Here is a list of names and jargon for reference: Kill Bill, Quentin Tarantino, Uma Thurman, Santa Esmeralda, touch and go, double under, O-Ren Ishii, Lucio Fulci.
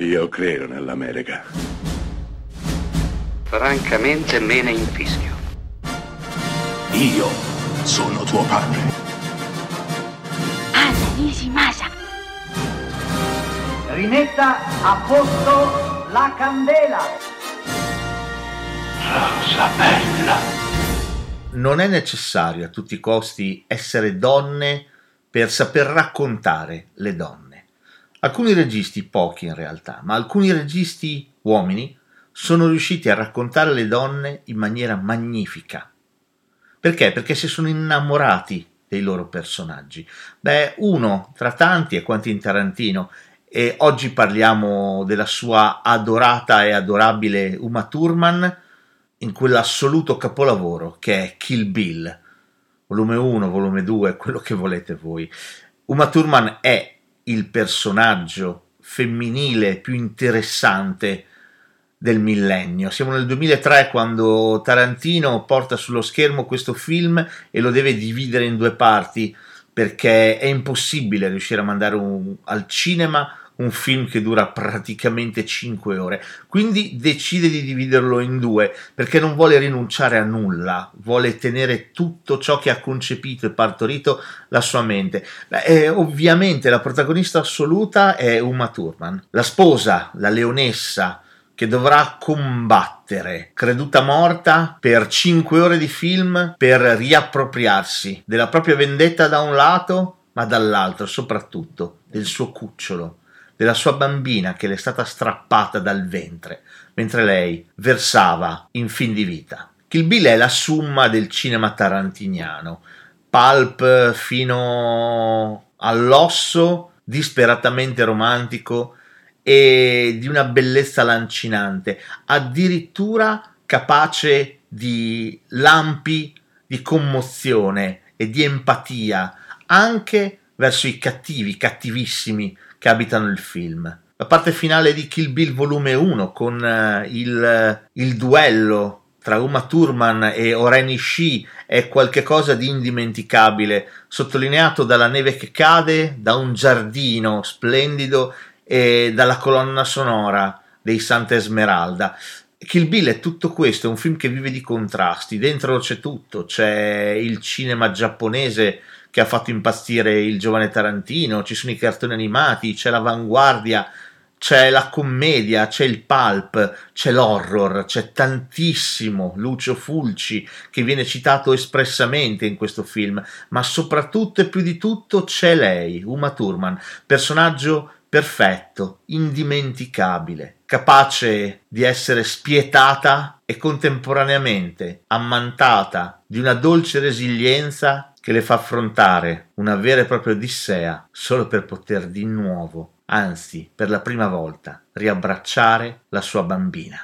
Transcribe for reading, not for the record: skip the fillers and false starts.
Io credo nell'America. Francamente me ne infischio. Io sono tuo padre. Anna Nishimasa. Rimetta a posto la candela. Rosa bella. Non è necessario a tutti i costi essere donne per saper raccontare le donne. Alcuni registi, pochi in realtà, ma alcuni registi uomini sono riusciti a raccontare le donne in maniera magnifica. Perché? Perché si sono innamorati dei loro personaggi. Beh, uno tra tanti è Quentin Tarantino, e oggi parliamo della sua adorata e adorabile Uma Thurman in quell'assoluto capolavoro che è Kill Bill, volume 1, volume 2, quello che volete voi. Uma Thurman è il personaggio femminile più interessante del millennio. Siamo nel 2003 quando Tarantino porta sullo schermo questo film e lo deve dividere in due parti perché è impossibile riuscire a mandare al cinema un film che dura praticamente 5 ore. Quindi decide di dividerlo in due perché non vuole rinunciare a nulla, vuole tenere tutto ciò che ha concepito e partorito la sua mente. Ovviamente la protagonista assoluta è Uma Thurman, la sposa, la leonessa, che dovrà combattere, creduta morta, per 5 ore di film per riappropriarsi della propria vendetta da un lato, ma dall'altro soprattutto del suo cucciolo, della sua bambina che le è stata strappata dal ventre mentre lei versava in fin di vita. Kill Bill è la summa del cinema tarantiniano, pulp fino all'osso, disperatamente romantico e di una bellezza lancinante, addirittura capace di lampi di commozione e di empatia anche verso i cattivi, cattivissimi, che abitano il film. La parte finale di Kill Bill volume 1 con il duello tra Uma Thurman e O-Ren Ishii è qualcosa di indimenticabile, sottolineato dalla neve che cade, da un giardino splendido e dalla colonna sonora dei Santa Esmeralda. Kill Bill è tutto questo, è un film che vive di contrasti, dentro c'è tutto, c'è il cinema giapponese che ha fatto impazzire il giovane Tarantino, ci sono i cartoni animati, c'è l'avanguardia, c'è la commedia, c'è il pulp, c'è l'horror, c'è tantissimo Lucio Fulci che viene citato espressamente in questo film, ma soprattutto e più di tutto c'è lei, Uma Thurman, personaggio perfetto, indimenticabile, capace di essere spietata e contemporaneamente ammantata di una dolce resilienza che le fa affrontare una vera e propria odissea solo per poter di nuovo, anzi per la prima volta, riabbracciare la sua bambina.